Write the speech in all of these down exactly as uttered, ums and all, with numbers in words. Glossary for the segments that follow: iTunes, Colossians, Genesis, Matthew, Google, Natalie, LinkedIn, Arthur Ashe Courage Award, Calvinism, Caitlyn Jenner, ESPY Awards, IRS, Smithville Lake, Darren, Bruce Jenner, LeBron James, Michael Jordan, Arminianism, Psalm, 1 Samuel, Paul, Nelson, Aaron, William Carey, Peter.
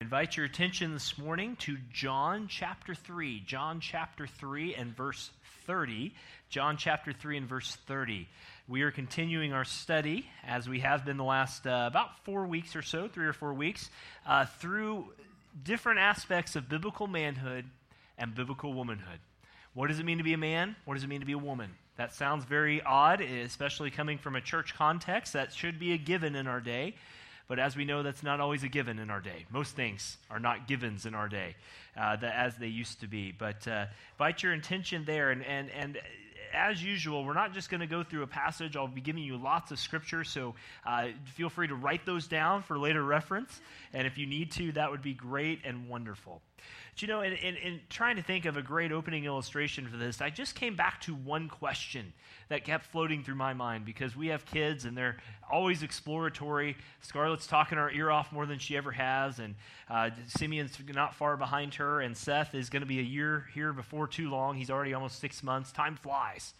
Invite your attention this morning to John chapter three, John chapter three and verse thirty, John chapter three and verse thirty. We are continuing our study, as we have been the last uh, about four weeks or so, three or four weeks, uh, through different aspects of biblical manhood and biblical womanhood. What does it mean to be a man? What does it mean to be a woman? That sounds very odd, especially coming from a church context. That should be a given in our day. But as we know, that's not always a given in our day. Most things are not givens in our day uh, the, as they used to be. But uh, invite your intention there. And, and, and as usual, we're not just going to go through a passage. I'll be giving you lots of scripture, so uh, feel free to write those down for later reference. And if you need to, that would be great and wonderful. But you know, in, in, in trying to think of a great opening illustration for this, I just came back to one question that kept floating through my mind, because we have kids and they're always exploratory. Scarlett's talking our ear off more than she ever has, and uh, Simeon's not far behind her, and Seth is going to be a year here before too long. He's already almost six months. Time flies.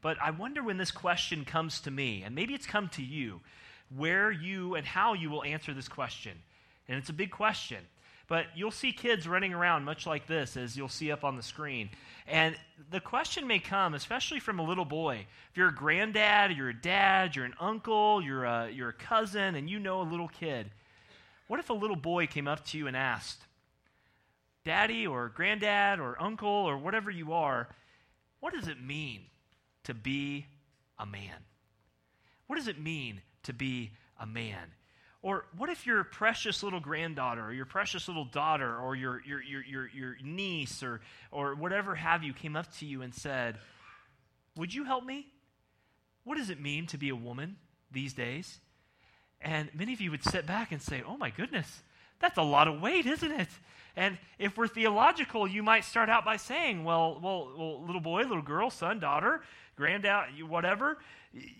But I wonder when this question comes to me, and maybe it's come to you, where you and how you will answer this question. And it's a big question. But you'll see kids running around much like this, as you'll see up on the screen. And the question may come, especially from a little boy. If you're a granddad, you're a dad, you're an uncle, you're a, you're a cousin, and you know a little kid. What if a little boy came up to you and asked, "Daddy or granddad or uncle or whatever you are, what does it mean to be a man? What does it mean to be a man?" Or what if your precious little granddaughter or your precious little daughter or your your your your, your niece or, or whatever have you came up to you and said, "Would you help me? What does it mean to be a woman these days?" And many of you would sit back and say, "Oh my goodness, that's a lot of weight, isn't it?" And if we're theological, you might start out by saying, well, well, well little boy, little girl, son, daughter, granddad, whatever,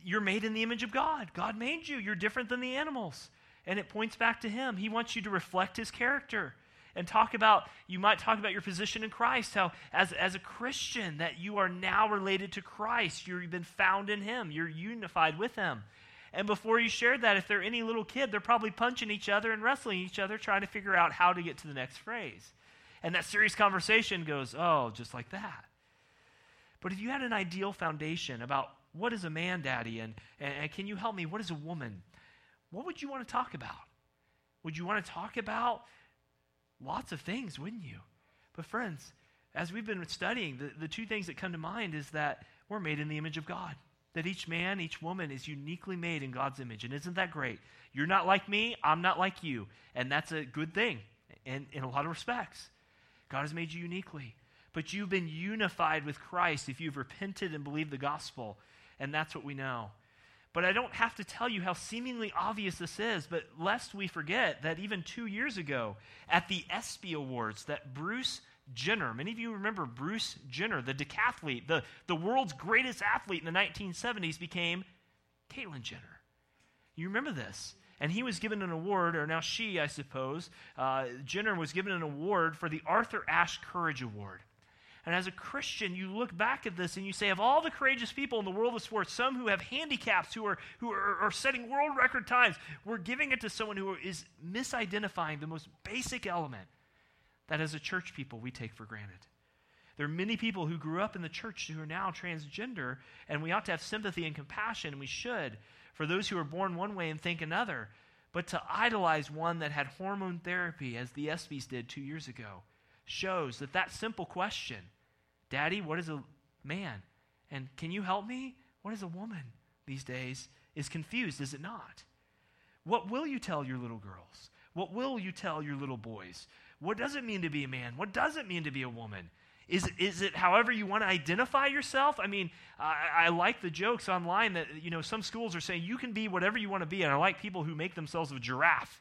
you're made in the image of God. God made you. You're different than the animals. And it points back to him. He wants you to reflect his character and talk about, you might talk about your position in Christ, how as, as a Christian that you are now related to Christ. You've been found in him. You're unified with him. And before you shared that, if they're any little kid, they're probably punching each other and wrestling each other, trying to figure out how to get to the next phrase. And that serious conversation goes, oh, just like that. But if you had an ideal foundation about what is a man, Daddy, and, and, and can you help me, what is a woman? What would you want to talk about? Would you want to talk about lots of things, wouldn't you? But friends, as we've been studying, the, the two things that come to mind is that we're made in the image of God, that each man, each woman is uniquely made in God's image. And isn't that great? You're not like me, I'm not like you. And that's a good thing in, in a lot of respects. God has made you uniquely. But you've been unified with Christ if you've repented and believed the gospel. And that's what we know. But I don't have to tell you how seemingly obvious this is, but lest we forget that even two years ago at the E S P Y Awards that Bruce Jenner, many of you remember Bruce Jenner, the decathlete, the, the world's greatest athlete in the nineteen seventies, became Caitlyn Jenner. You remember this. And he was given an award, or now she, I suppose, uh, Jenner was given an award for the Arthur Ashe Courage Award. And as a Christian, you look back at this and you say, of all the courageous people in the world of sports, some who have handicaps, who are who are, are setting world record times, we're giving it to someone who is misidentifying the most basic element that as a church people we take for granted. There are many people who grew up in the church who are now transgender, and we ought to have sympathy and compassion, and we should, for those who are born one way and think another. But to idolize one that had hormone therapy, as the ESPYs did two years ago, shows that that simple question, Daddy, what is a man? And can you help me? What is a woman these days? Is confused, is it not? What will you tell your little girls? What will you tell your little boys? What does it mean to be a man? What does it mean to be a woman? Is, is it however you want to identify yourself? I mean, I, I like the jokes online that, you know, some schools are saying you can be whatever you want to be, and I like people who make themselves a giraffe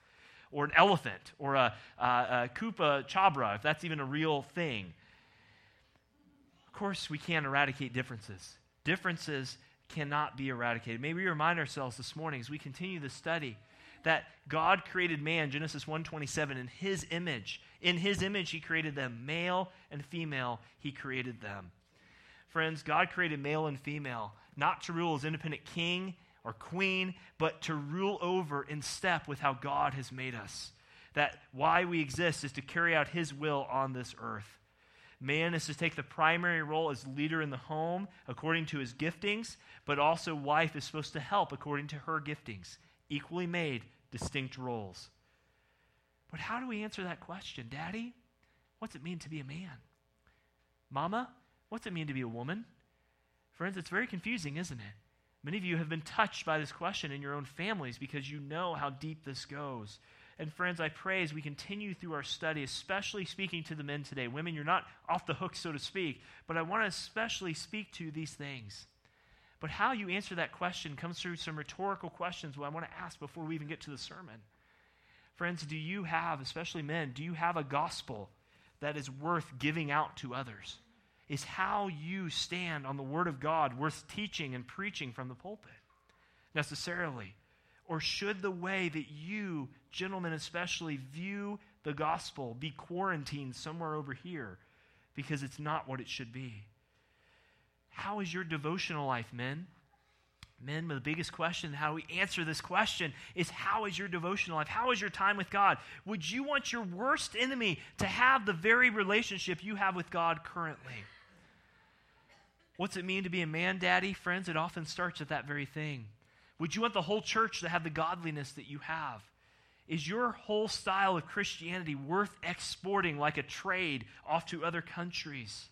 or an elephant or a, a, a Koopa Chabra, if that's even a real thing. Of course, we can't eradicate differences. Differences cannot be eradicated. May we remind ourselves this morning as we continue this study that God created man, Genesis one twenty-seven, in his image. In his image, he created them. Male and female, he created them. Friends, God created male and female, not to rule as independent king or queen, but to rule over in step with how God has made us. That why we exist is to carry out his will on this earth. Man is to take the primary role as leader in the home according to his giftings, but also wife is supposed to help according to her giftings. Equally made, distinct roles. But how do we answer that question? Daddy, what's it mean to be a man? Mama, what's it mean to be a woman? Friends, it's very confusing, isn't it? Many of you have been touched by this question in your own families because you know how deep this goes. And friends, I pray as we continue through our study, especially speaking to the men today. Women, you're not off the hook, so to speak, but I want to especially speak to these things. But how you answer that question comes through some rhetorical questions I want to ask before we even get to the sermon. Friends, do you have, especially men, do you have a gospel that is worth giving out to others? Is how you stand on the Word of God worth teaching and preaching from the pulpit necessarily? Or should the way that you, gentlemen especially, view the gospel be quarantined somewhere over here because it's not what it should be? How is your devotional life, men? Men, the biggest question, how we answer this question is how is your devotional life? How is your time with God? Would you want your worst enemy to have the very relationship you have with God currently? What's it mean to be a man, Daddy? Friends, it often starts at that very thing. Would you want the whole church to have the godliness that you have? Is your whole style of Christianity worth exporting like a trade off to other countries?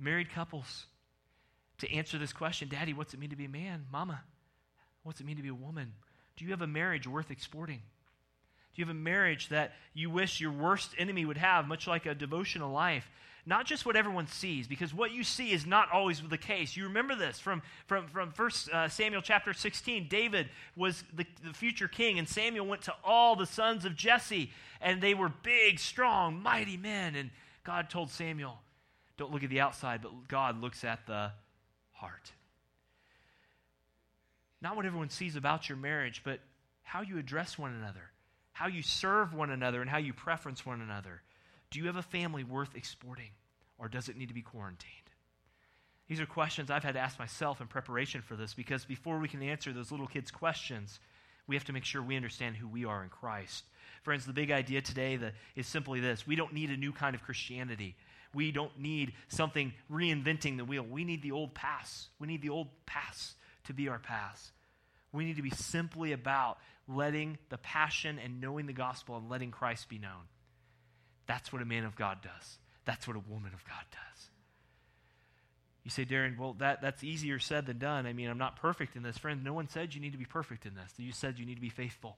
Married couples, to answer this question, Daddy, what's it mean to be a man? Mama, what's it mean to be a woman? Do you have a marriage worth exporting? Do you have a marriage that you wish your worst enemy would have, much like a devotional life? Not just what everyone sees, because what you see is not always the case. You remember this from, from, from First Samuel chapter sixteen. David was the, the future king, and Samuel went to all the sons of Jesse, and they were big, strong, mighty men. And God told Samuel, don't look at the outside, but God looks at the heart. Not what everyone sees about your marriage, but how you address one another, how you serve one another, and how you preference one another. Do you have a family worth exporting, or does it need to be quarantined? These are questions I've had to ask myself in preparation for this, because before we can answer those little kids' questions, we have to make sure we understand who we are in Christ. Friends, the big idea today that is simply this. We don't need a new kind of Christianity. We don't need something reinventing the wheel. We need the old pass. We need the old pass to be our pass. We need to be simply about letting the passion and knowing the gospel and letting Christ be known. That's what a man of God does. That's what a woman of God does. You say, Darren, well, that, that's easier said than done. I mean, I'm not perfect in this. Friend, no one said you need to be perfect in this. You said you need to be faithful.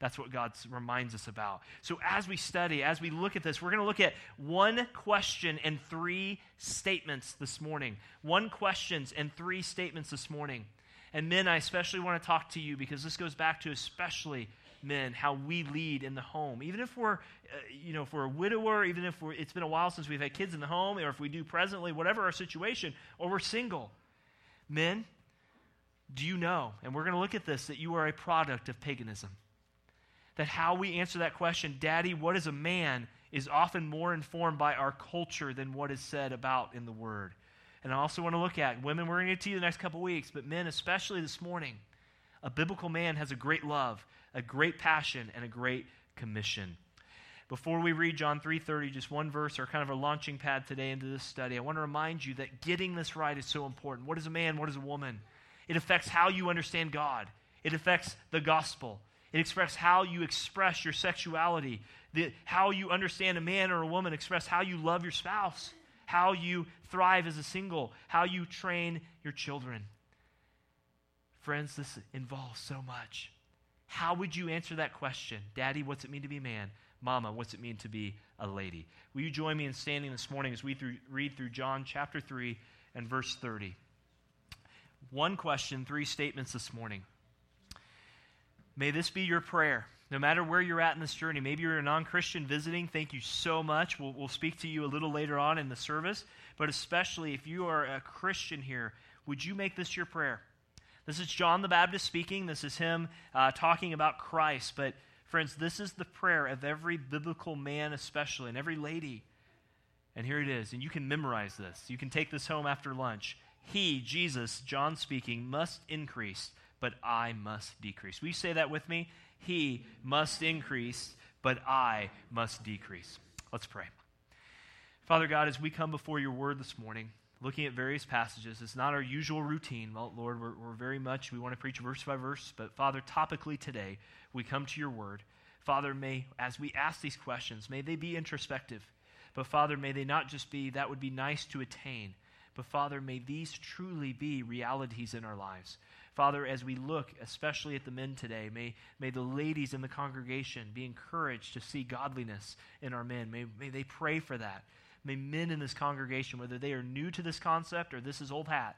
That's what God reminds us about. So as we study, as we look at this, we're going to look at one question and three statements this morning. One questions and three statements this morning. And men, I especially want to talk to you because this goes back to especially men, how we lead in the home. Even if we're, uh, you know, if we're a widower, even if we're, it's been a while since we've had kids in the home, or if we do presently, whatever our situation, or we're single. Men, do you know, and we're going to look at this, that you are a product of paganism? That how we answer that question, Daddy, what is a man, is often more informed by our culture than what is said about in the Word. And I also want to look at, women, we're going to get to you the next couple weeks, but men, especially this morning, a biblical man has a great love, a great passion, and a great commission. Before we read John three thirty, just one verse or kind of a launching pad today into this study, I want to remind you that getting this right is so important. What is a man? What is a woman? It affects how you understand God. It affects the gospel. It expresses how you express your sexuality, the, how you understand a man or a woman, express how you love your spouse, how you thrive as a single, how you train your children. Friends, this involves so much. How would you answer that question? Daddy, what's it mean to be a man? Mama, what's it mean to be a lady? Will you join me in standing this morning as we through, read through John chapter three and verse thirty? One question, three statements this morning. May this be your prayer No matter where you're at in this journey, maybe you're a non-Christian visiting, thank you so much. We'll, we'll speak to you a little later on in the service. But especially if you are a Christian here, would you make this your prayer? This is John the Baptist speaking. This is him uh, talking about Christ. But friends, this is the prayer of every biblical man especially, and every lady. And here it is. And you can memorize this. You can take this home after lunch. He, Jesus, John speaking, must increase, but I must decrease. Will you say that with me? He must increase, but I must decrease. Let's pray. Father God, as we come before your word this morning, looking at various passages, it's not our usual routine. Well, Lord, we're, we're very much, we want to preach verse by verse, but Father, topically today, we come to your word. Father, may, as we ask these questions, may they be introspective. But Father, may they not just be, that would be nice to attain. But Father, may these truly be realities in our lives. Father, as we look, especially at the men today, may, may the ladies in the congregation be encouraged to see godliness in our men. May, may they pray for that. May men in this congregation, whether they are new to this concept or this is old hat,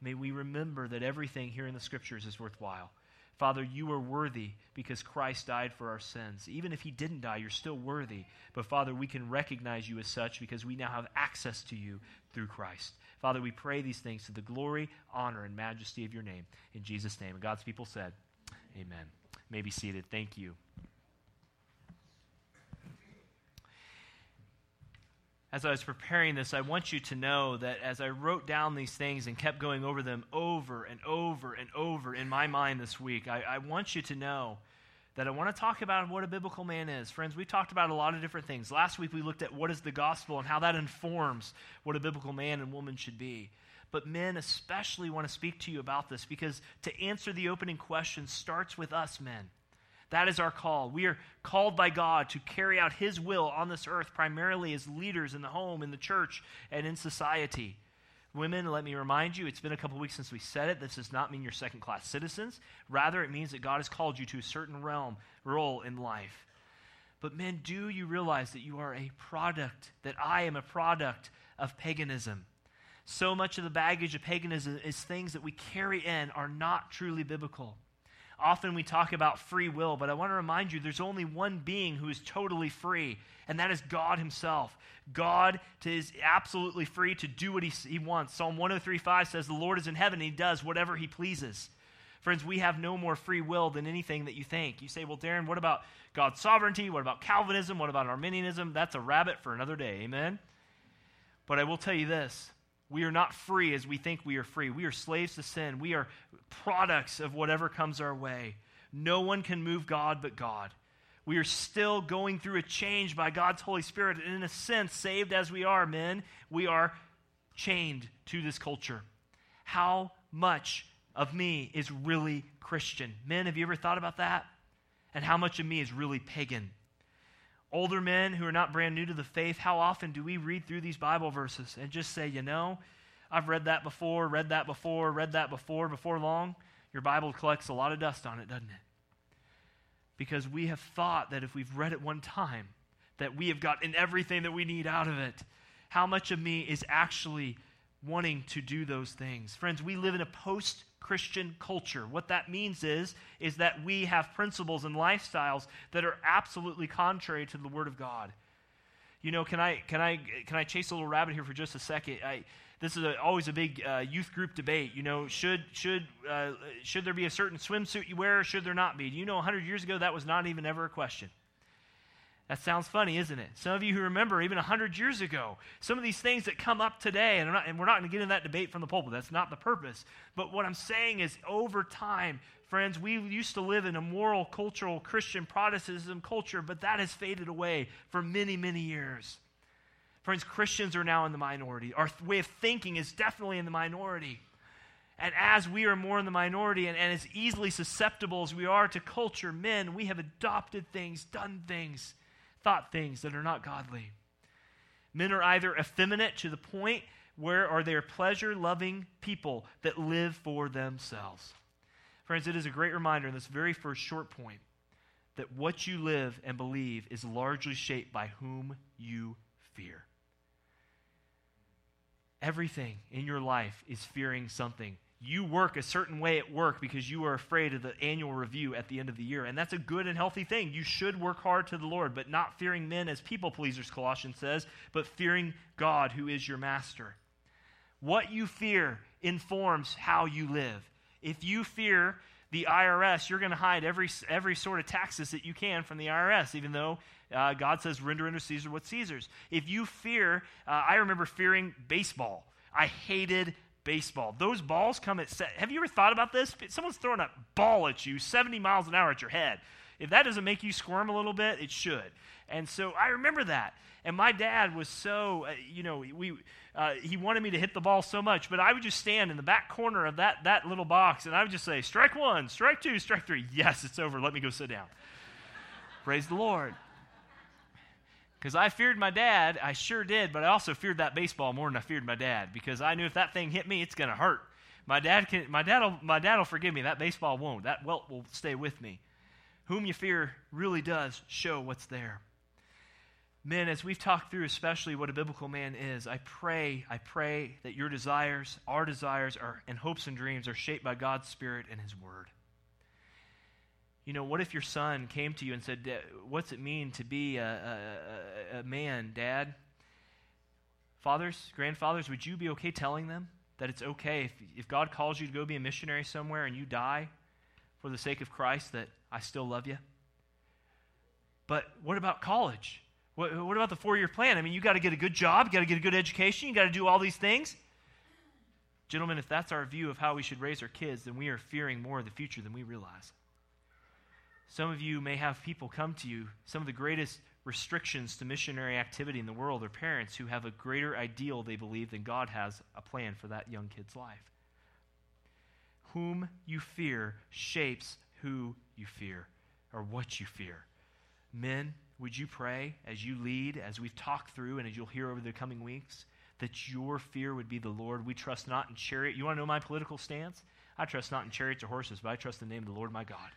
may we remember that everything here in the Scriptures is worthwhile. Father, you are worthy because Christ died for our sins. Even if he didn't die, you're still worthy. But Father, we can recognize you as such because we now have access to you through Christ. Father, we pray these things to the glory, honor, and majesty of your name. In Jesus' name. And God's people said, amen. You may be seated. Thank you. As I was preparing this, I want you to know that as I wrote down these things and kept going over them over and over and over in my mind this week, I, I want you to know that I want to talk about what a biblical man is. Friends, we've talked about a lot of different things. Last week we looked at what is the gospel and how that informs what a biblical man and woman should be. But men especially want to speak to you about this because to answer the opening question starts with us men. That is our call. We are called by God to carry out his will on this earth, primarily as leaders in the home, in the church, and in society. Women, let me remind you, it's been a couple weeks since we said it. This does not mean you're second-class citizens. Rather, it means that God has called you to a certain realm, role in life. But men, do you realize that you are a product, that I am a product of paganism? So much of the baggage of paganism is things that we carry in are not truly biblical. Often we talk about free will, but I want to remind you there's only one being who is totally free, and that is God himself. God is absolutely free to do what he, he wants. Psalm one oh three five says, the Lord is in heaven, and he does whatever he pleases. Friends, we have no more free will than anything that you think. You say, well, Darren, what about God's sovereignty? What about Calvinism? What about Arminianism? That's a rabbit for another day, amen? But I will tell you this. We are not free as we think we are free. We are slaves to sin. We are products of whatever comes our way. No one can move God but God. We are still going through a change by God's Holy Spirit. And in a sense, saved as we are, men, we are chained to this culture. How much of me is really Christian? Men, have you ever thought about that? And how much of me is really pagan? Older men who are not brand new to the faith, how often do we read through these Bible verses and just say, you know, I've read that before, read that before, read that before. Before long, your Bible collects a lot of dust on it, doesn't it? Because we have thought that if we've read it one time, that we have gotten everything that we need out of it. How much of me is actually wanting to do those things? Friends, we live in a post Christian culture. What that means is, is that we have principles and lifestyles that are absolutely contrary to the Word of God. You know, can I can I can I chase a little rabbit here for just a second? I, this is a, always a big uh, youth group debate. You know, should should uh, should there be a certain swimsuit you wear? Or should there not be? Do you know, one hundred years ago that was not even ever a question. That sounds funny, isn't it? Some of you who remember even one hundred years ago, some of these things that come up today, and, I'm not, and we're not going to get into that debate from the pulpit. That's not the purpose. But what I'm saying is over time, friends, we used to live in a moral, cultural, Christian Protestantism culture, but that has faded away for many, many years. Friends, Christians are now in the minority. Our th- way of thinking is definitely in the minority. And as we are more in the minority and, and as easily susceptible as we are to culture, men, we have adopted things, done things, thought things that are not godly. Men are either effeminate to the point where are they pleasure-loving people that live for themselves. Friends, it is a great reminder in this very first short point that what you live and believe is largely shaped by whom you fear. Everything in your life is fearing something. you work a certain way at work because you are afraid of the annual review at the end of the year. And that's a good and healthy thing. You should work hard to the Lord, but not fearing men as people pleasers, Colossians says, but fearing God, who is your master. What you fear informs how you live. If you fear the I R S, you're going to hide every every sort of taxes that you can from the I R S, even though uh, God says, render unto Caesar what's Caesar's. If you fear, uh, I remember fearing baseball. I hated baseball. Those balls come at, se- have you ever thought about this? Someone's throwing a ball at you seventy miles an hour at your head. If that doesn't make you squirm a little bit, it should. And so I remember that. And my dad was so, uh, you know, we uh, he wanted me to hit the ball so much, but I would just stand in the back corner of that that little box, and I would just say, strike one, strike two, strike three. Yes, it's over. Let me go sit down. Praise the Lord. Because I feared my dad. I sure did, but I also feared that baseball more than I feared my dad, because I knew if that thing hit me, it's going to hurt. My dad can, my dad'll, my dad'll forgive me. That baseball won't. That welt will stay with me. Whom you fear really does show what's there. Men, as we've talked through especially what a biblical man is, I pray, I pray that your desires, our desires, are, and hopes and dreams are shaped by God's Spirit and His Word. You know, what if your son came to you and said, what's it mean to be a, a, a man, Dad? Fathers, grandfathers, would you be okay telling them that it's okay if, if God calls you to go be a missionary somewhere and you die for the sake of Christ, that I still love you? But what about college? What, what about the four-year plan? I mean, you got to get a good job, you got to get a good education, you got to do all these things. Gentlemen, if that's our view of how we should raise our kids, then we are fearing more of the future than we realize. Some of you may have people come to you. Some of the greatest restrictions to missionary activity in the world are parents who have a greater ideal, they believe, than God has a plan for that young kid's life. Whom you fear shapes who you fear or what you fear. Men, would you pray as you lead, as we've talked through and as you'll hear over the coming weeks, that your fear would be the Lord. We trust not in chariot. You want to know my political stance? I trust not in chariots or horses, but I trust the name of the Lord my God.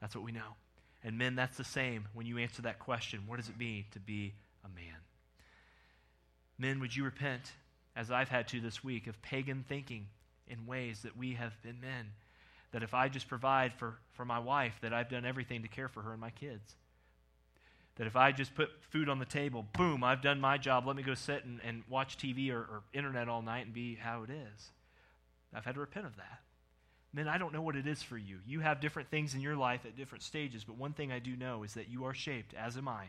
That's what we know. And men, that's the same when you answer that question. What does it mean to be a man? Men, would you repent, as I've had to this week, of pagan thinking in ways that we have been men? That if I just provide for, for my wife, that I've done everything to care for her and my kids. That if I just put food on the table, boom, I've done my job. Let me go sit and, and watch T V or, or internet all night and be how it is. I've had to repent of that. Men, I don't know what it is for you. You have different things in your life at different stages, but one thing I do know is that you are shaped, as am I,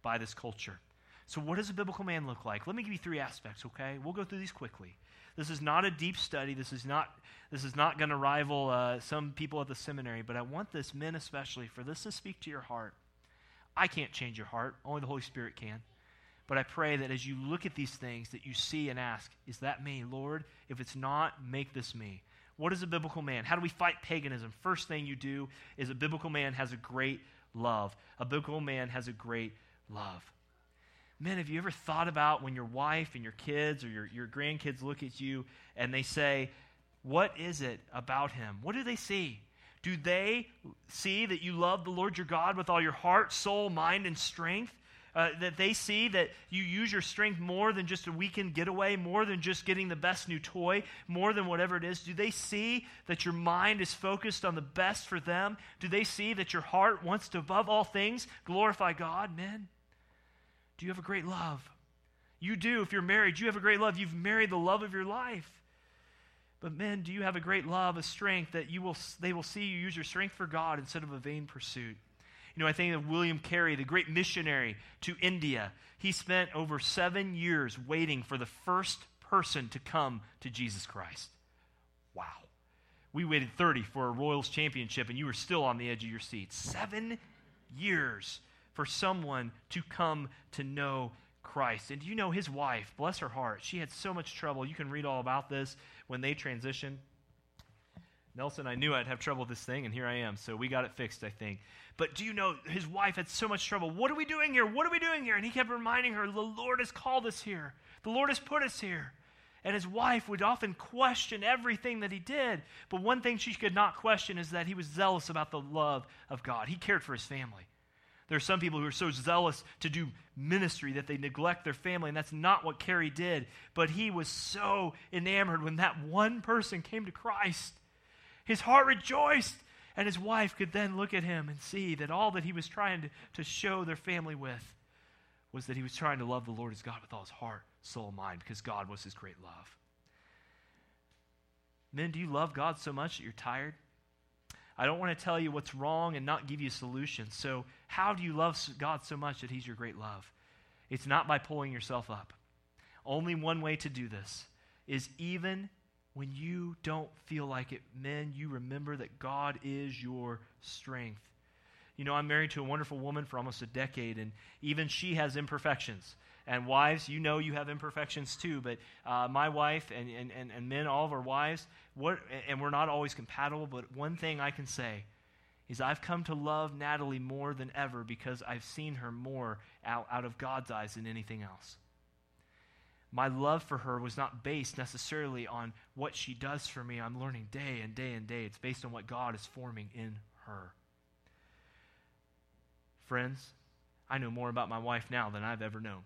by this culture. So what does a biblical man look like? Let me give you three aspects, okay? We'll go through these quickly. This is not a deep study. This is not This is not going to rival uh, some people at the seminary, but I want this, men especially, for this to speak to your heart. I can't change your heart. Only the Holy Spirit can. But I pray that as you look at these things, that you see and ask, is that me, Lord? If it's not, make this me. What is a biblical man? How do we fight paganism? First thing you do is a biblical man has a great love. A biblical man has a great love. Men, have you ever thought about when your wife and your kids or your, your grandkids look at you and they say, what is it about him? What do they see? Do they see that you love the Lord your God with all your heart, soul, mind, and strength? Uh, that they see that you use your strength more than just a weekend getaway, more than just getting the best new toy, more than whatever it is? Do they see that your mind is focused on the best for them? Do they see that your heart wants to, above all things, glorify God? Men, do you have a great love? You do. If you're married, you have a great love. You've married the love of your life. But men, do you have a great love, a strength that you will they will see you use your strength for God instead of a vain pursuit? You know, I think of William Carey, the great missionary to India. He spent over seven years waiting for the first person to come to Jesus Christ. Wow. We waited thirty for a Royals championship, and you were still on the edge of your seat. Seven years for someone to come to know Christ. And you know, his wife, bless her heart, she had so much trouble. You can read all about this when they transitioned. Nelson, I knew I'd have trouble with this thing, and here I am. So we got it fixed, I think. But do you know, his wife had so much trouble. What are we doing here? What are we doing here? And he kept reminding her, the Lord has called us here. The Lord has put us here. And his wife would often question everything that he did. But one thing she could not question is that he was zealous about the love of God. He cared for his family. There are some people who are so zealous to do ministry that they neglect their family, and that's not what Carey did. But he was so enamored when that one person came to Christ. His heart rejoiced, and his wife could then look at him and see that all that he was trying to, to show their family with was that he was trying to love the Lord his God with all his heart, soul, and mind, because God was his great love. Men, do you love God so much that you're tired? I don't want to tell you what's wrong and not give you solutions. So how do you love God so much that he's your great love? It's not by pulling yourself up. Only one way to do this is even when you don't feel like it, men, you remember that God is your strength. You know, I'm married to a wonderful woman for almost a decade, and even she has imperfections. And wives, you know you have imperfections too, but uh, my wife and, and, and, and men, all of our wives, what, and we're not always compatible, but one thing I can say is I've come to love Natalie more than ever because I've seen her more out, out of God's eyes than anything else. My love for her was not based necessarily on what she does for me. I'm learning day and day and day. It's based on what God is forming in her. Friends, I know more about my wife now than I've ever known.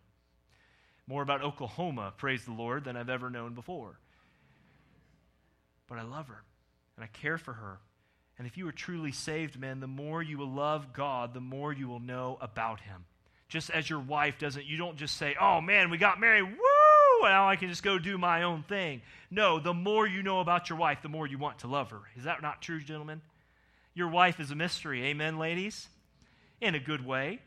More about Oklahoma, praise the Lord, than I've ever known before. But I love her, and I care for her. And if you are truly saved, man, the more you will love God, the more you will know about him. Just as your wife doesn't, you don't just say, oh, man, we got married, woo, now I can just go do my own thing. No, the more you know about your wife, the more you want to love her. Is that not true, gentlemen? Your wife is a mystery, amen, ladies? In a good way.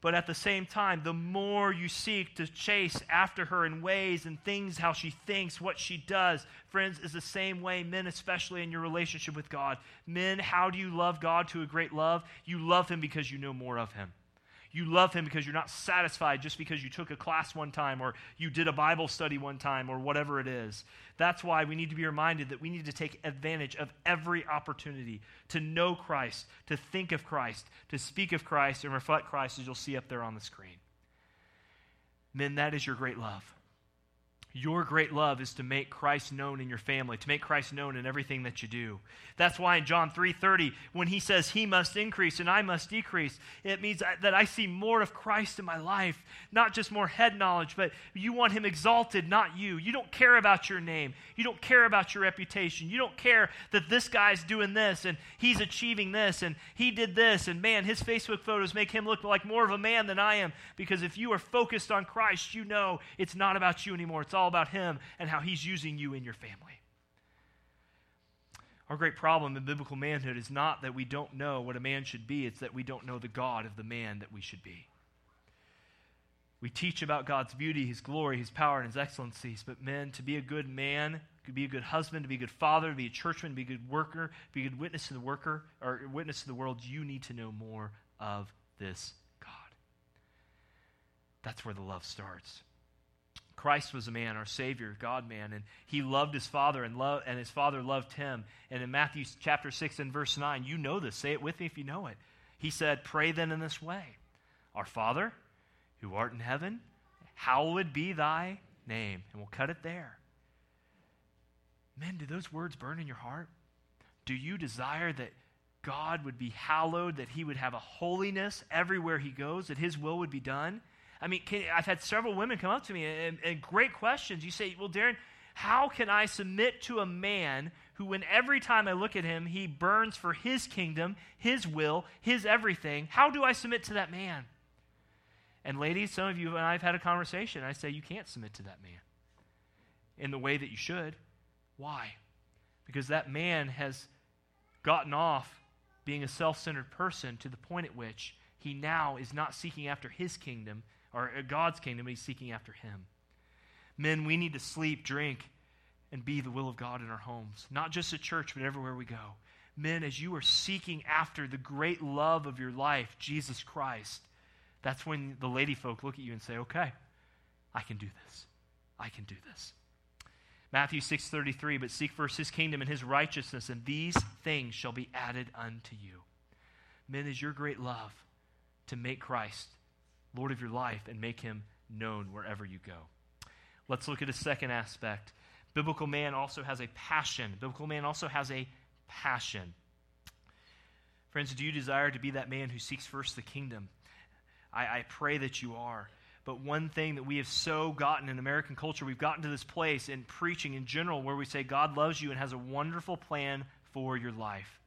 But at the same time, the more you seek to chase after her in ways and things, how she thinks, what she does, friends, is the same way, men, especially in your relationship with God. Men, how do you love God to a great love? You love him because you know more of him. You love him because you're not satisfied just because you took a class one time or you did a Bible study one time or whatever it is. That's why we need to be reminded that we need to take advantage of every opportunity to know Christ, to think of Christ, to speak of Christ and reflect Christ, as you'll see up there on the screen. Men, that is your great love. Your great love is to make Christ known in your family, to make Christ known in everything that you do. That's why in John three thirty, when he says he must increase and I must decrease, it means that I see more of Christ in my life, not just more head knowledge, but you want him exalted, not you. You don't care about your name. You don't care about your reputation. You don't care that this guy's doing this and he's achieving this and he did this and man, his Facebook photos make him look like more of a man than I am, because if you are focused on Christ, you know it's not about you anymore. It's all about him and how he's using you in your family. Our great problem in biblical manhood is not that we don't know what a man should be, it's that we don't know the God of the man that we should be. We teach about God's beauty, his glory, his power, and his excellencies, but men, to be a good man, to be a good husband, to be a good father, to be a churchman, to be a good worker, to be a good witness to the worker, or witness to the world, you need to know more of this God. That's where the love starts. Christ was a man, our Savior, God-man, and he loved his Father, and, lo- and his Father loved him. And in Matthew chapter six and verse nine, you know this. Say it with me if you know it. He said, pray then in this way. Our Father, who art in heaven, hallowed be thy name. And we'll cut it there. Men, do those words burn in your heart? Do you desire that God would be hallowed, that he would have a holiness everywhere he goes, that his will would be done? I mean, can, I've had several women come up to me and, and great questions. You say, well, Darren, how can I submit to a man who, when every time I look at him, he burns for his kingdom, his will, his everything? How do I submit to that man? And ladies, some of you and I have had a conversation. I say, you can't submit to that man in the way that you should. Why? Because that man has gotten off being a self-centered person to the point at which he now is not seeking after his kingdom, or God's kingdom, he's seeking after him. Men, we need to sleep, drink, and be the will of God in our homes. Not just at church, but everywhere we go. Men, as you are seeking after the great love of your life, Jesus Christ, that's when the lady folk look at you and say, okay, I can do this. I can do this. Matthew six thirty-three, but seek first his kingdom and his righteousness, and these things shall be added unto you. Men, is your great love to make Christ Lord of your life and make him known wherever you go. Let's look at a second aspect. Biblical man also has a passion. Biblical man also has a passion. Friends, do you desire to be that man who seeks first the kingdom? I, I pray that you are. But one thing that we have so gotten in American culture, we've gotten to this place in preaching in general where we say God loves you and has a wonderful plan for your life.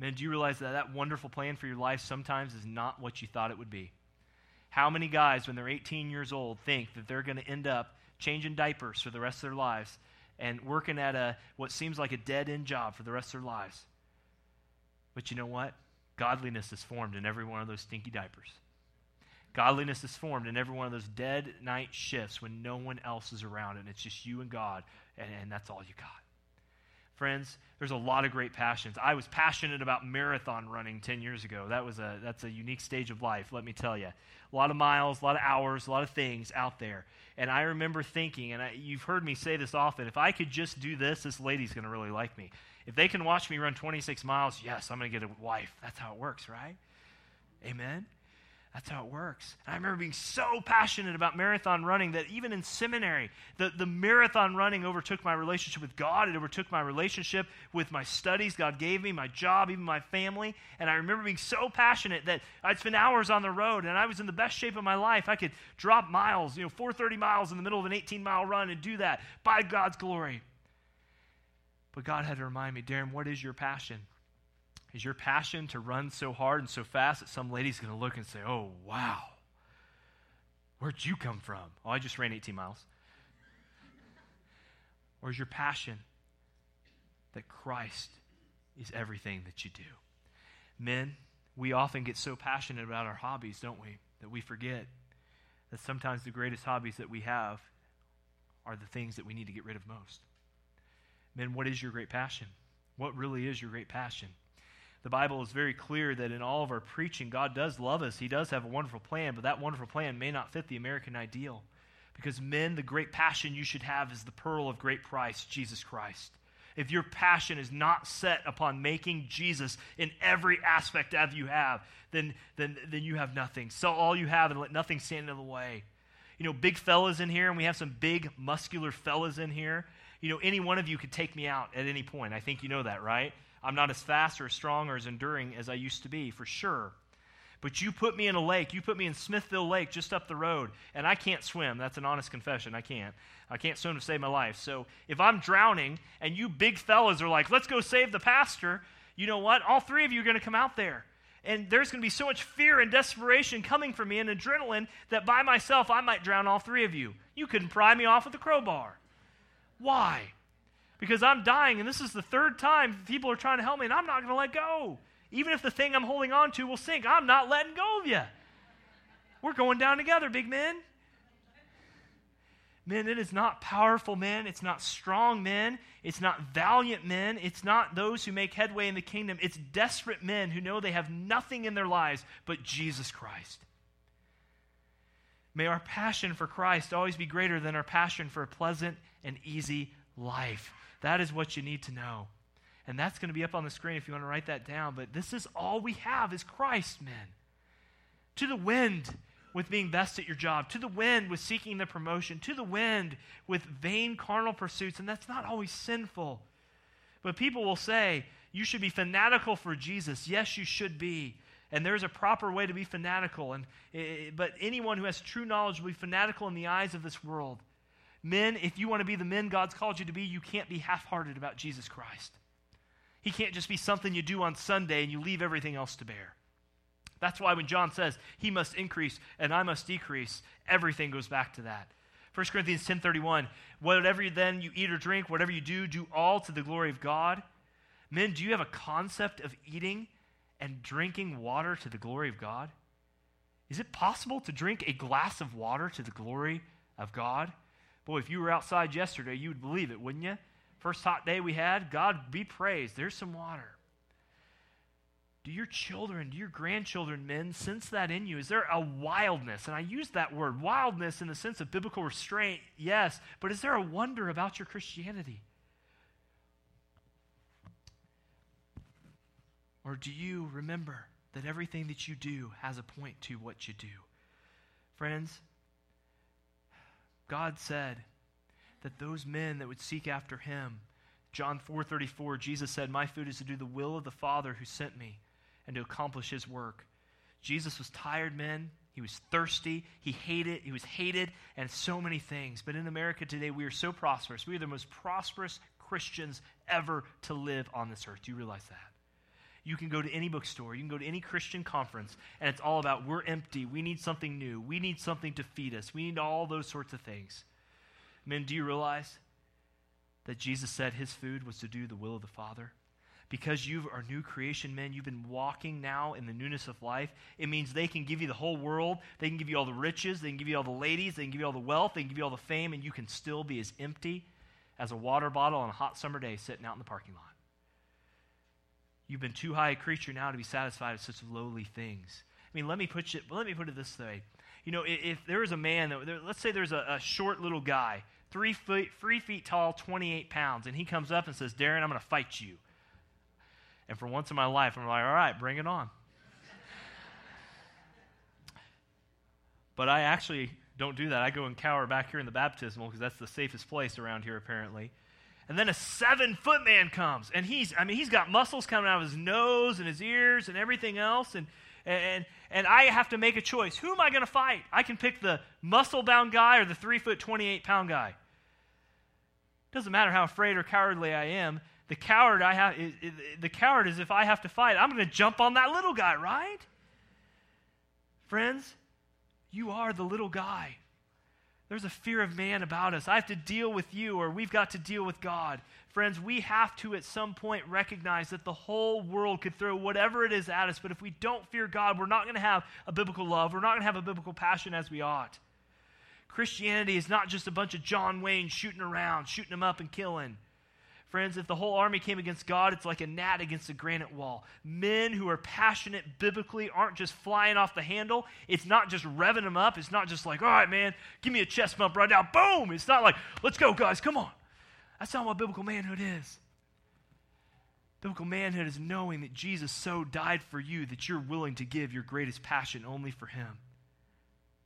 Man, do you realize that that wonderful plan for your life sometimes is not what you thought it would be? How many guys, when they're eighteen years old, think that they're going to end up changing diapers for the rest of their lives and working at a what seems like a dead-end job for the rest of their lives? But you know what? Godliness is formed in every one of those stinky diapers. Godliness is formed in every one of those dead night shifts when no one else is around and it's just you and God, and, and that's all you got. Friends, there's a lot of great passions. I was passionate about marathon running ten years ago. That was a that's a unique stage of life, let me tell you. A lot of miles, a lot of hours, a lot of things out there. And I remember thinking, and I, you've heard me say this often, if I could just do this, this lady's going to really like me. If they can watch me run twenty-six miles, yes, I'm going to get a wife. That's how it works, right? Amen? That's how it works. And I remember being so passionate about marathon running that even in seminary, the, the marathon running overtook my relationship with God. It overtook my relationship with my studies God gave me, my job, even my family. And I remember being so passionate that I'd spend hours on the road, and I was in the best shape of my life. I could drop miles, you know, four hundred thirty miles in the middle of an eighteen-mile run and do that by God's glory. But God had to remind me, Darren, what is your passion? Is your passion to run so hard and so fast that some lady's going to look and say, oh, wow, where'd you come from? Oh, I just ran eighteen miles. Or is your passion that Christ is everything that you do? Men, we often get so passionate about our hobbies, don't we, that we forget that sometimes the greatest hobbies that we have are the things that we need to get rid of most. Men, what is your great passion? What really is your great passion? The Bible is very clear that in all of our preaching, God does love us. He does have a wonderful plan, but that wonderful plan may not fit the American ideal. Because men, the great passion you should have is the pearl of great price, Jesus Christ. If your passion is not set upon making Jesus in every aspect of you have, then, then, then you have nothing. Sell all you have and let nothing stand in the way. You know, big fellas in here, and we have some big muscular fellas in here. You know, any one of you could take me out at any point. I think you know that, right? I'm not as fast or as strong or as enduring as I used to be, for sure. But you put me in a lake. You put me in Smithville Lake just up the road, and I can't swim. That's an honest confession. I can't. I can't swim to save my life. So if I'm drowning and you big fellas are like, let's go save the pastor, you know what? All three of you are going to come out there. And there's going to be so much fear and desperation coming from me and adrenaline that by myself I might drown all three of you. You couldn't pry me off with a crowbar. Why? Because I'm dying, and this is the third time people are trying to help me, and I'm not going to let go. Even if the thing I'm holding on to will sink, I'm not letting go of you. We're going down together, big men. Men, it is not powerful men. It's not strong men. It's not valiant men. It's not those who make headway in the kingdom. It's desperate men who know they have nothing in their lives but Jesus Christ. May our passion for Christ always be greater than our passion for a pleasant and easy life. That is what you need to know. And that's going to be up on the screen if you want to write that down. But this is all we have is Christ, men. To the wind with being best at your job. To the wind with seeking the promotion. To the wind with vain carnal pursuits. And that's not always sinful. But people will say, you should be fanatical for Jesus. Yes, you should be. And there's a proper way to be fanatical. And but anyone who has true knowledge will be fanatical in the eyes of this world. Men, if you want to be the men God's called you to be, you can't be half-hearted about Jesus Christ. He can't just be something you do on Sunday and you leave everything else to bear. That's why when John says, he must increase and I must decrease, everything goes back to that. First Corinthians ten thirty-one, whatever then you eat or drink, whatever you do, do all to the glory of God. Men, do you have a concept of eating and drinking water to the glory of God? Is it possible to drink a glass of water to the glory of God? Boy, if you were outside yesterday, you would believe it, wouldn't you? First hot day we had, God be praised. There's some water. Do your children, do your grandchildren, men, sense that in you? Is there a wildness? And I use that word, wildness, in the sense of biblical restraint, yes. But is there a wonder about your Christianity? Or do you remember that everything that you do has a point to what you do? Friends, God said that those men that would seek after him, John four thirty-four, Jesus said, my food is to do the will of the Father who sent me and to accomplish his work. Jesus was tired, men. He was thirsty. He hated. He was hated, and so many things. But in America today, we are so prosperous. We are the most prosperous Christians ever to live on this earth. Do you realize that? You can go to any bookstore. You can go to any Christian conference, and it's all about we're empty. We need something new. We need something to feed us. We need all those sorts of things. Men, do you realize that Jesus said his food was to do the will of the Father? Because you are new creation, men, you've been walking now in the newness of life. It means they can give you the whole world. They can give you all the riches. They can give you all the ladies. They can give you all the wealth. They can give you all the fame, and you can still be as empty as a water bottle on a hot summer day sitting out in the parking lot. You've been too high a creature now to be satisfied with such lowly things. I mean, let me put it, let me put it this way. You know, if, if there was a man, that, let's say there's a, a short little guy, three feet, three feet tall, twenty-eight pounds, and he comes up and says, Darren, I'm going to fight you. And for once in my life, I'm like, all right, bring it on. But I actually don't do that. I go and cower back here in the baptismal because that's the safest place around here apparently. And then a seven-foot man comes, and he's, I mean, he's got muscles coming out of his nose and his ears and everything else, and and and I have to make a choice. Who am I going to fight? I can pick the muscle-bound guy or the three-foot, twenty-eight-pound guy. Doesn't matter how afraid or cowardly I am. The coward I have, is, is, the coward is if I have to fight, I'm going to jump on that little guy, right? Friends, you are the little guy. There's a fear of man about us. I have to deal with you, or we've got to deal with God. Friends, we have to at some point recognize that the whole world could throw whatever it is at us, but if we don't fear God, we're not going to have a biblical love. We're not going to have a biblical passion as we ought. Christianity is not just a bunch of John Wayne shooting around, shooting them up and killing. Friends, if the whole army came against God, it's like a gnat against a granite wall. Men who are passionate biblically aren't just flying off the handle. It's not just revving them up. It's not just like, all right, man, give me a chest bump right now. Boom! It's not like, let's go, guys, come on. That's not what biblical manhood is. Biblical manhood is knowing that Jesus so died for you that you're willing to give your greatest passion only for him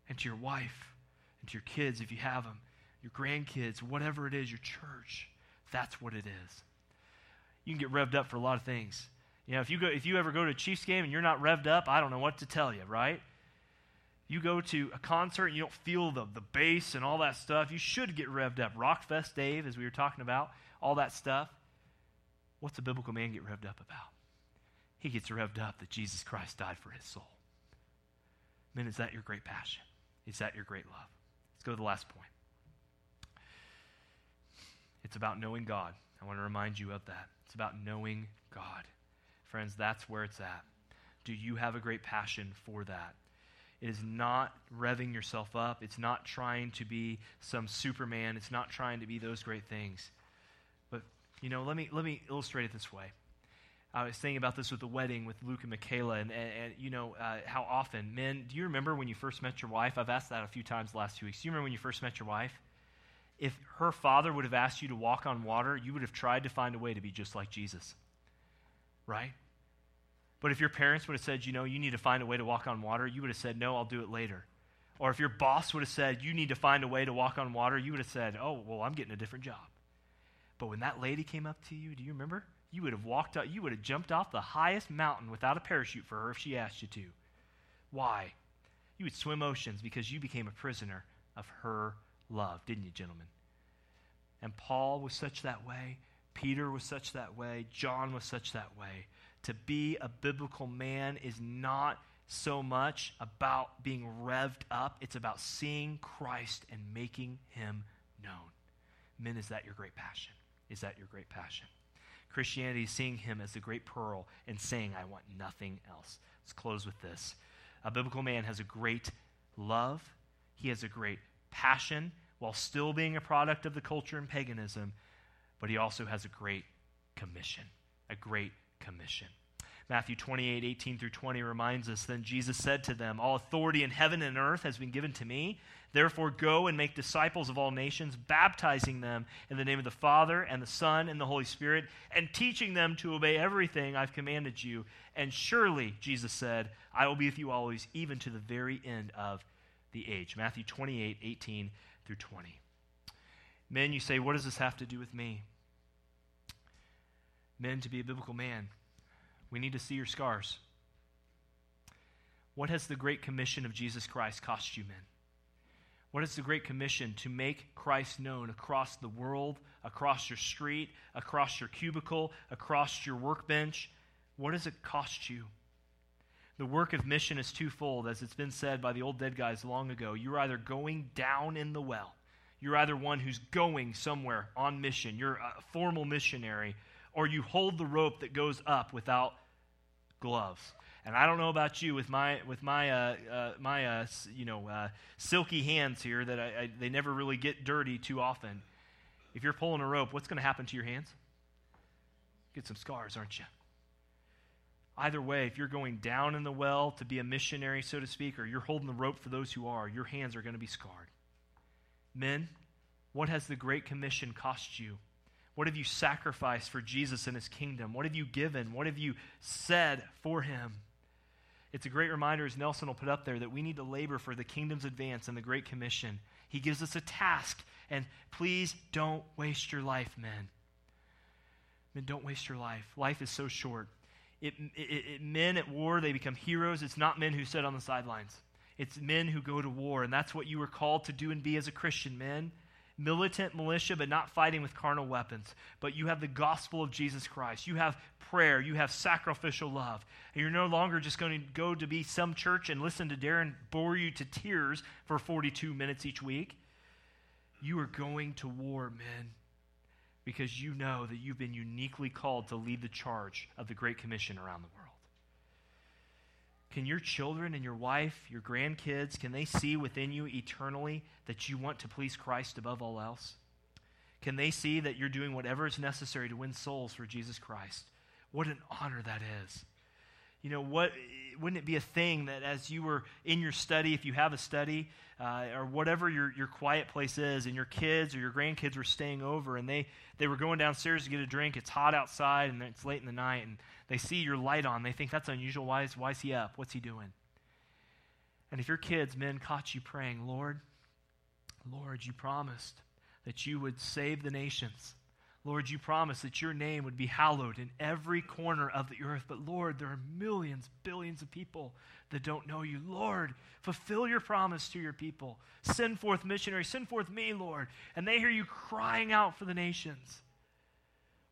and to your wife and to your kids if you have them, your grandkids, whatever it is, your church. That's what it is. You can get revved up for a lot of things. You know, if you go, if you ever go to a Chiefs game and you're not revved up, I don't know what to tell you, right? You go to a concert and you don't feel the, the bass and all that stuff. You should get revved up. Rockfest Dave, as we were talking about, all that stuff. What's a biblical man get revved up about? He gets revved up that Jesus Christ died for his soul. Man, is that your great passion? Is that your great love? Let's go to the last point. It's about knowing God. I want to remind you of that. It's about knowing God. Friends, that's where it's at. Do you have a great passion for that? It is not revving yourself up. It's not trying to be some Superman. It's not trying to be those great things. But, you know, let me let me illustrate it this way. I was thinking about this with the wedding with Luke and Michaela, and, and, and you know, uh, how often, men, do you remember when you first met your wife? I've asked that a few times the last two weeks. Do you remember when you first met your wife? If her father would have asked you to walk on water, you would have tried to find a way to be just like Jesus, right? But if your parents would have said, you know, you need to find a way to walk on water, you would have said, no, I'll do it later. Or if your boss would have said, you need to find a way to walk on water, you would have said, oh, well, I'm getting a different job. But when that lady came up to you, do you remember? You would have walked up, you would have jumped off the highest mountain without a parachute for her if she asked you to. Why? You would swim oceans because you became a prisoner of her love, didn't you, gentlemen? And Paul was such that way. Peter was such that way. John was such that way. To be a biblical man is not so much about being revved up. It's about seeing Christ and making him known. Men, is that your great passion? Is that your great passion? Christianity is seeing him as the great pearl and saying, I want nothing else. Let's close with this. A biblical man has a great love. He has a great passion while still being a product of the culture and paganism, but he also has a great commission, a great commission. Matthew twenty-eight, eighteen through twenty reminds us, then Jesus said to them, all authority in heaven and earth has been given to me. Therefore go and make disciples of all nations, baptizing them in the name of the Father and the Son and the Holy Spirit, and teaching them to obey everything I've commanded you. And surely, Jesus said, I will be with you always, even to the very end of the age. Matthew twenty-eight, eighteen through twenty. Men, you say, what does this have to do with me? Men, to be a biblical man, we need to see your scars. What has the Great Commission of Jesus Christ cost you, men? What is the Great Commission to make Christ known across the world, across your street, across your cubicle, across your workbench? What does it cost you? The work of mission is twofold, as it's been said by the old dead guys long ago. You're either going down in the well. You're either one who's going somewhere on mission. You're a formal missionary, or you hold the rope that goes up without gloves. And I don't know about you, with my with my uh, uh, my uh, you know uh, silky hands here, that I, I, they never really get dirty too often. If you're pulling a rope, what's going to happen to your hands? Get some scars, aren't you? Either way, if you're going down in the well to be a missionary, so to speak, or you're holding the rope for those who are, your hands are going to be scarred. Men, what has the Great Commission cost you? What have you sacrificed for Jesus and his kingdom? What have you given? What have you said for him? It's a great reminder, as Nelson will put up there, that we need to labor for the kingdom's advance and the Great Commission. He gives us a task, and please don't waste your life, men. Men, don't waste your life. Life is so short. It, it, it, men at war, they become heroes. It's not men who sit on the sidelines. It's men who go to war, and that's what you were called to do and be as a Christian, men. Militant militia, but not fighting with carnal weapons. But you have the gospel of Jesus Christ. You have prayer. You have sacrificial love. And you're no longer just going to go to be some church and listen to Darren bore you to tears for forty-two minutes each week. You are going to war, men, because you know that you've been uniquely called to lead the charge of the Great Commission around the world. Can your children and your wife, your grandkids, can they see within you eternally that you want to please Christ above all else? Can they see that you're doing whatever is necessary to win souls for Jesus Christ? What an honor that is. You know, what wouldn't it be a thing that as you were in your study, if you have a study, uh, or whatever your, your quiet place is, and your kids or your grandkids were staying over, and they, they were going downstairs to get a drink, it's hot outside, and it's late in the night, and they see your light on. They think, that's unusual. Why is, why is he up? What's he doing? And if your kids, men, caught you praying, Lord, Lord, you promised that you would save the nations. Lord, you promised that your name would be hallowed in every corner of the earth. But Lord, there are millions, billions of people that don't know you. Lord, fulfill your promise to your people. Send forth missionaries. Send forth me, Lord. And they hear you crying out for the nations.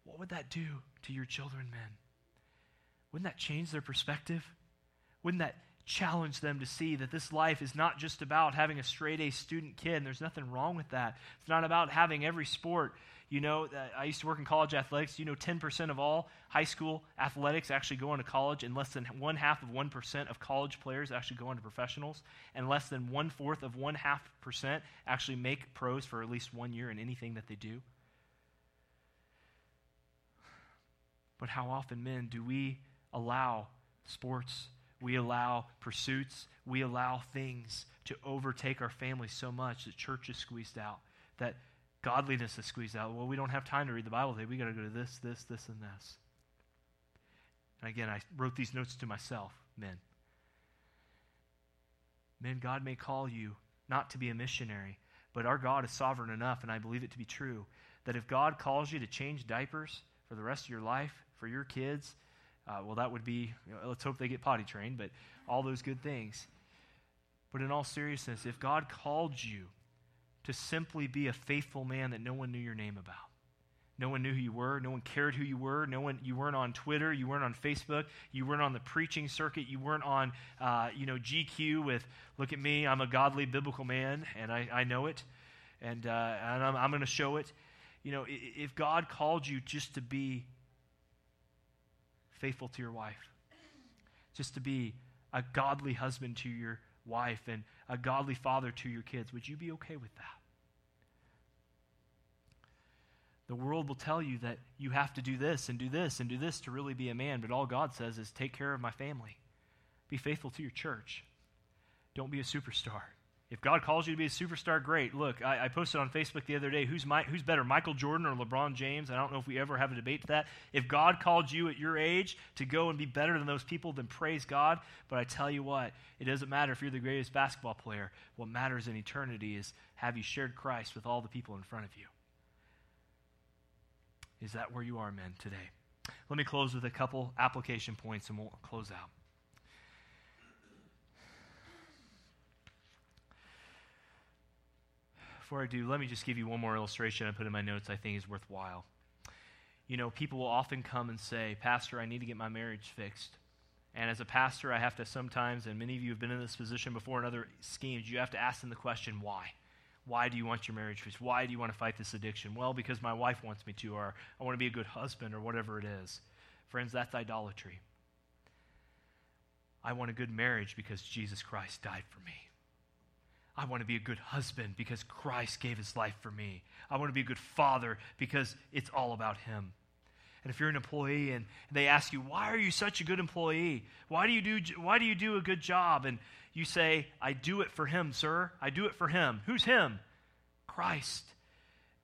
What would that do to your children, men? Wouldn't that change their perspective? Wouldn't that challenge them to see that this life is not just about having a straight-A student kid, and there's nothing wrong with that. It's not about having every sport. You know, I used to work in college athletics. You know, ten percent of all high school athletics actually go on to college, and less than one-half of one percent of college players actually go on to professionals, and less than one-fourth of one-half percent actually make pros for at least one year in anything that they do. But how often, men, do we allow sports, we allow pursuits, we allow things to overtake our families so much that church is squeezed out, that godliness is squeezed out. Well, we don't have time to read the Bible today. We got to go to this, this, this, and this. And again, I wrote these notes to myself, men. Men, God may call you not to be a missionary, but our God is sovereign enough, and I believe it to be true, that if God calls you to change diapers for the rest of your life, for your kids, Uh, well, that would be, you know, let's hope they get potty trained, but all those good things. But in all seriousness, if God called you to simply be a faithful man that no one knew your name about, no one knew who you were, no one cared who you were, no one, you weren't on Twitter, you weren't on Facebook, you weren't on the preaching circuit, you weren't on, uh, you know, G Q with, look at me, I'm a godly biblical man, and I, I know it, and, uh, and I'm, I'm going to show it. You know, if God called you just to be faithful to your wife, just to be a godly husband to your wife and a godly father to your kids, would you be okay with that? The world will tell you that you have to do this and do this and do this to really be a man, but all God says is take care of my family. Be faithful to your church. Don't be a superstar. If God calls you to be a superstar, great. Look, I, I posted on Facebook the other day, who's my, who's better, Michael Jordan or LeBron James? I don't know if we ever have a debate to that. If God called you at your age to go and be better than those people, then praise God. But I tell you what, it doesn't matter if you're the greatest basketball player. What matters in eternity is, have you shared Christ with all the people in front of you? Is that where you are, men, today? Let me close with a couple application points and we'll close out. before I do, let me just give you one more illustration I put in my notes I think is worthwhile. You know, people will often come and say, Pastor, I need to get my marriage fixed. And as a pastor, I have to sometimes, and many of you have been in this position before in other schemes, you have to ask them the question, why? Why do you want your marriage fixed? Why do you want to fight this addiction? Well, because my wife wants me to, or I want to be a good husband, or whatever it is. Friends, that's idolatry. I want a good marriage because Jesus Christ died for me. I want to be a good husband because Christ gave his life for me. I want to be a good father because it's all about him. And if you're an employee and they ask you, why are you such a good employee? Why do you do why do you do a good job? And you say, I do it for him, sir. I do it for him. Who's him? Christ.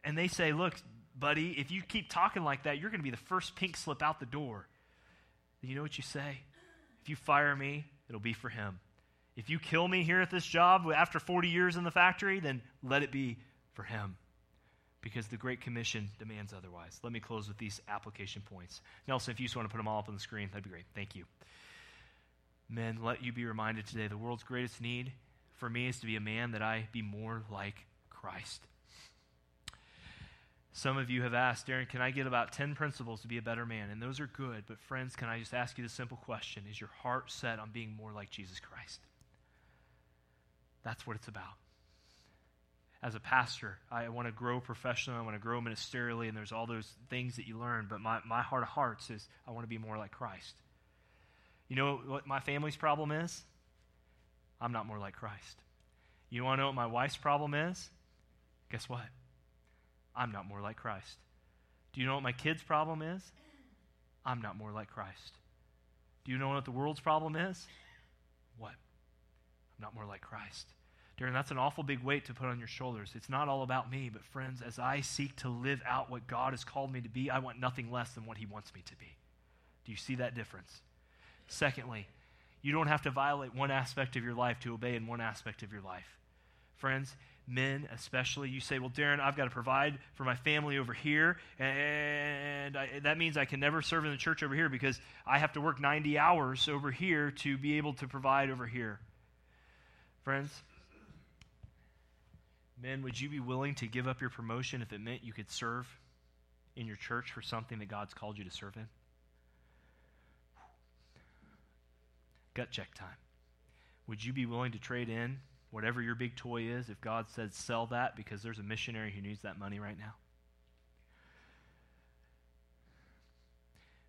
And they say, look, buddy, if you keep talking like that, you're going to be the first pink slip out the door. You know what you say? If you fire me, it'll be for him. If you kill me here at this job after forty years in the factory, then let it be for him, because the Great Commission demands otherwise. Let me close with these application points. Nelson, if you just want to put them all up on the screen, that'd be great. Thank you. Men, let you be reminded today, the world's greatest need for me is to be a man that I be more like Christ. Some of you have asked, Darren, can I get about ten principles to be a better man? And those are good, but friends, can I just ask you the simple question, is your heart set on being more like Jesus Christ? That's what it's about. As a pastor, I want to grow professionally, I want to grow ministerially, and there's all those things that you learn, but my, my heart of hearts is I want to be more like Christ. You know what my family's problem is? I'm not more like Christ. You want to know what my wife's problem is? Guess what? I'm not more like Christ. Do you know what my kids' problem is? I'm not more like Christ. Do you know what the world's problem is? What? I'm not more like Christ. Darren, that's an awful big weight to put on your shoulders. It's not all about me, but friends, as I seek to live out what God has called me to be, I want nothing less than what he wants me to be. Do you see that difference? Secondly, you don't have to violate one aspect of your life to obey in one aspect of your life. Friends, men especially, you say, well, Darren, I've got to provide for my family over here, and I, that means I can never serve in the church over here because I have to work ninety hours over here to be able to provide over here. Friends, men, would you be willing to give up your promotion if it meant you could serve in your church for something that God's called you to serve in? Gut check time. Would you be willing to trade in whatever your big toy is if God said sell that because there's a missionary who needs that money right now?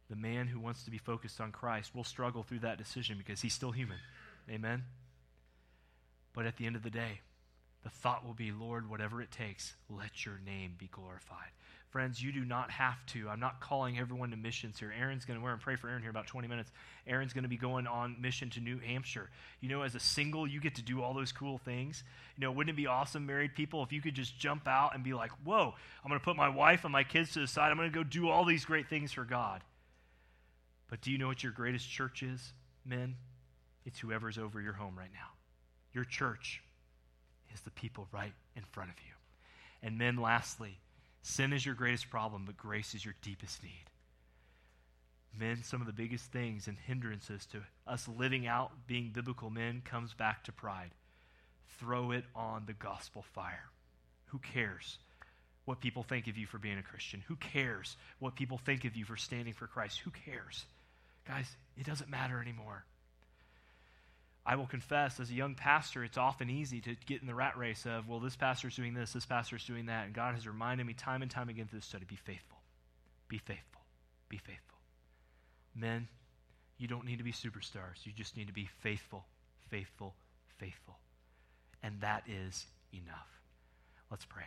The man who wants to be focused on Christ will struggle through that decision because he's still human. Amen? But at the end of the day, the thought will be, Lord, whatever it takes, let your name be glorified. Friends, you do not have to. I'm not calling everyone to missions here. Aaron's going to, we're going to pray for Aaron here in about twenty minutes. Aaron's going to be going on mission to New Hampshire. You know, as a single, you get to do all those cool things. You know, wouldn't it be awesome, married people, if you could just jump out and be like, whoa, I'm going to put my wife and my kids to the side. I'm going to go do all these great things for God. But do you know what your greatest church is, men? It's whoever's over your home right now. Your church is the people right in front of you. And men, lastly, sin is your greatest problem, but grace is your deepest need. Men, some of the biggest things and hindrances to us living out being biblical men comes back to pride. Throw it on the gospel fire. Who cares what people think of you for being a Christian? Who cares what people think of you for standing for Christ? Who cares? Guys, it doesn't matter anymore. I will confess, as a young pastor, it's often easy to get in the rat race of, well, this pastor's doing this, this pastor's doing that, and God has reminded me time and time again through this study, be faithful, be faithful, be faithful. Men, you don't need to be superstars. You just need to be faithful, faithful, faithful. And that is enough. Let's pray.